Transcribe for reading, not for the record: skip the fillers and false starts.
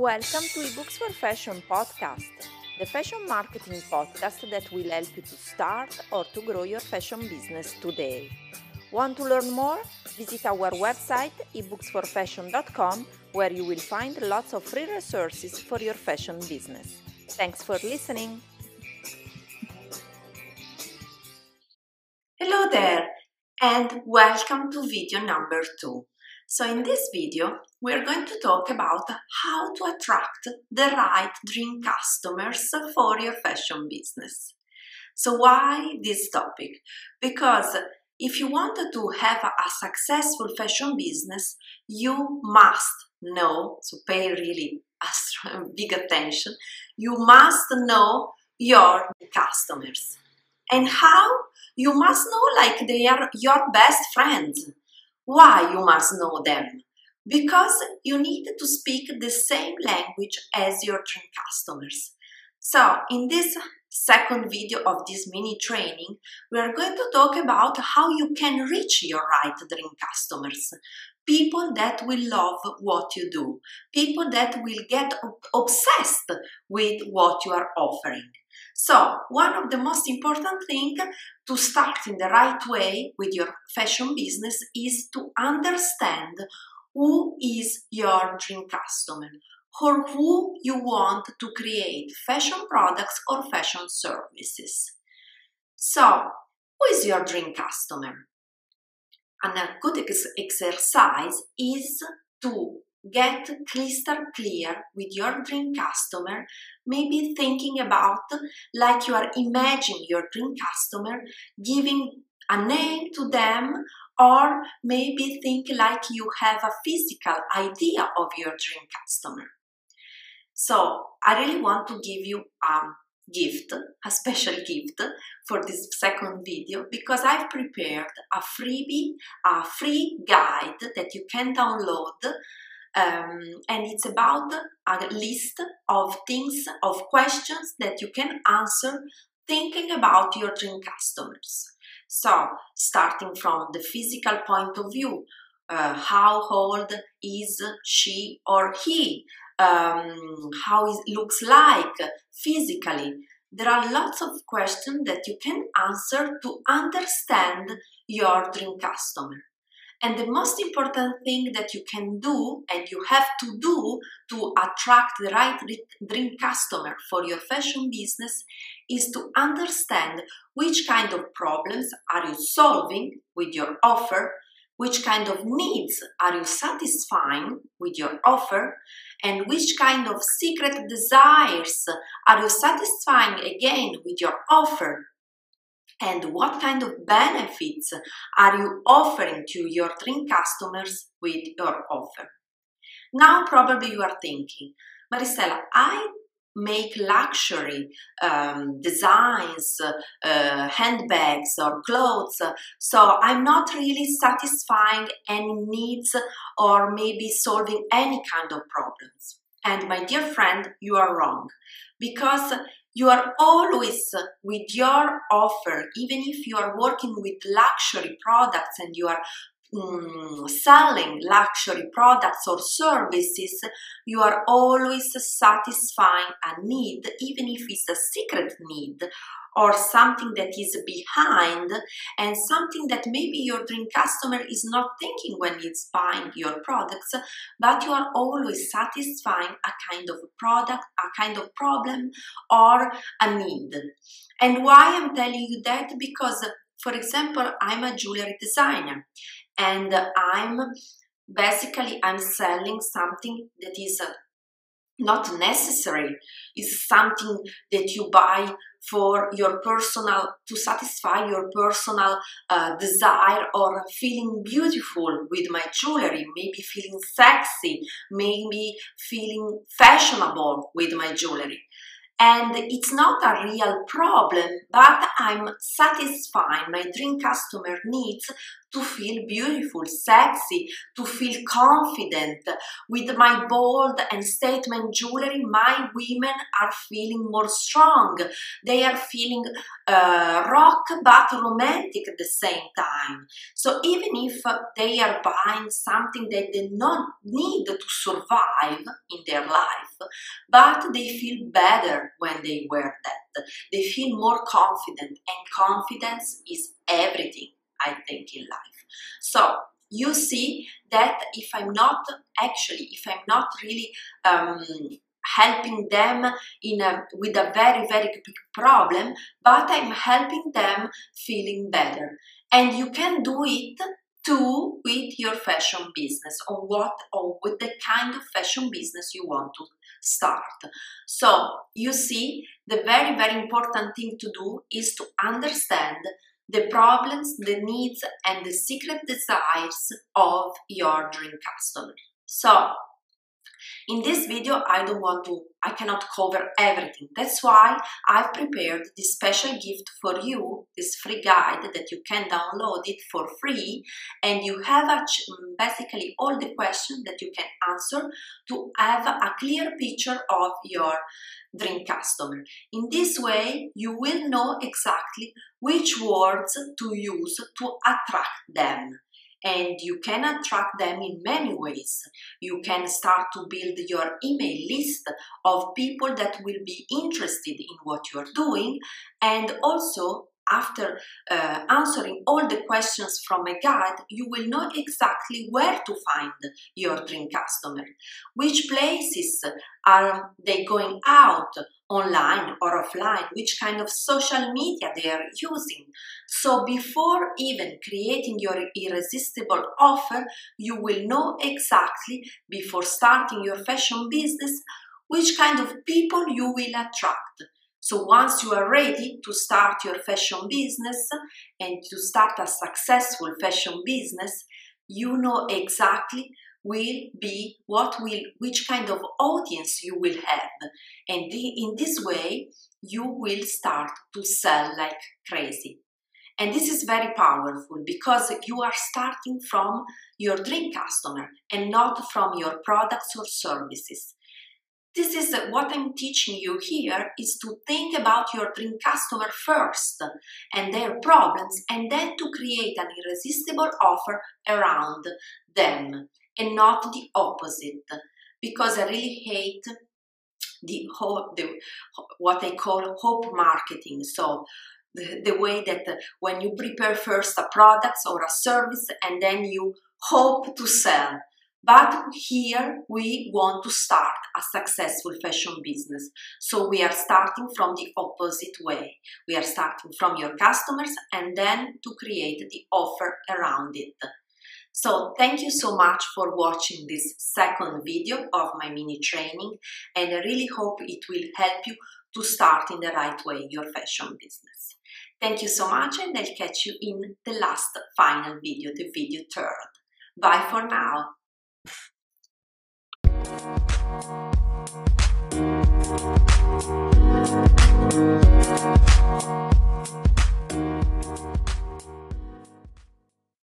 Welcome to eBooks4Fashion podcast, the fashion marketing podcast that will help you to start or to grow your fashion business today. Want to learn more? Visit our website ebooks4fashion.com where you will find lots of free resources for your fashion business. Thanks for listening. Hello there and welcome to video number 2. So in this video, we're going to talk about how to attract the right dream customers for your fashion business. So why this topic? Because if you want to have a successful fashion business, you must know, so pay really big attention, you must know your customers. And how? You must know like they are your best friends. Why you must know them? Because you need to speak the same language as your dream customers. So in this second video of this mini training, we are going to talk about how you can reach your right dream customers. People that will love what you do. People that will get obsessed with what you are offering. So, one of the most important things to start in the right way with your fashion business is to understand who is your dream customer or who you want to create fashion products or fashion services. So, who is your dream customer? And a good exercise is to get crystal clear with your dream customer, maybe thinking about like you are imagining your dream customer, giving a name to them, or maybe think like you have a physical idea of your dream customer. So I really want to give you a gift, a special gift for this second video, because I've prepared a freebie, a free guide that you can download, and it's about a list of things, of questions that you can answer thinking about your dream customers. So, starting from the physical point of view, how old is she or he? How it looks like physically. There are lots of questions that you can answer to understand your dream customer. And the most important thing that you can do and you have to do to attract the right dream customer for your fashion business is to understand which kind of problems are you solving with your offer, which kind of needs are you satisfying with your offer, and which kind of secret desires are you satisfying again with your offer, and what kind of benefits are you offering to your dream customers with your offer. Now probably you are thinking, Marisela, I make luxury designs, handbags or clothes, so I'm not really satisfying any needs or maybe solving any kind of problems. And my dear friend, you are wrong, because you are always with your offer, even if you are working with luxury products and you are selling luxury products or services, you are always satisfying a need, even if it's a secret need or something that is behind and something that maybe your dream customer is not thinking when it's buying your products, but you are always satisfying a kind of product, a kind of problem or a need. And why I'm telling you that? Because, for example, I'm a jewelry designer. And I'm selling something that is not necessary. It's something that you buy for your personal, to satisfy your personal desire or feeling beautiful with my jewelry, maybe feeling sexy, maybe feeling fashionable with my jewelry. And it's not a real problem, but I'm satisfying my dream customer needs to feel beautiful, sexy, to feel confident. With my bold and statement jewelry, my women are feeling more strong. They are feeling rock but romantic at the same time. So even if they are buying something that they don't need to survive in their life, but they feel better when they wear that. They feel more confident, and confidence is everything, I think, in life. So you see that if I'm not really helping them in with a very, very big problem, but I'm helping them feeling better. And you can do it too with your fashion business, or with the kind of fashion business you want to start. So you see, the very, very important thing to do is to understand the problems, the needs, and the secret desires of your dream customer. So in this video, I cannot cover everything. That's why I've prepared this special gift for you, this free guide that you can download it for free, and you have basically all the questions that you can answer to have a clear picture of your dream customer. In this way, you will know exactly which words to use to attract them. And you can attract them in many ways. You can start to build your email list of people that will be interested in what you are doing. And also, after answering all the questions from a guide, you will know exactly where to find your dream customer. Which places are they going out, online or offline, which kind of social media they are using. So before even creating your irresistible offer, you will know exactly, before starting your fashion business, which kind of people you will attract. So once you are ready to start your fashion business and to start a successful fashion business, you know exactly which kind of audience you will have, and in this way you will start to sell like crazy. And this is very powerful, because you are starting from your dream customer and not from your products or services. This is what I'm teaching you here, is to think about your dream customer first and their problems, and then to create an irresistible offer around them, and not the opposite, because I really hate what I call hope marketing. So the way that when you prepare first a product or a service and then you hope to sell. But here we want to start a successful fashion business. So we are starting from the opposite way. We are starting from your customers and then to create the offer around it. So thank you so much for watching this second video of my mini training, and I really hope it will help you to start in the right way your fashion business. Thank you so much, and I'll catch you in the last final video, the video third. Bye for now.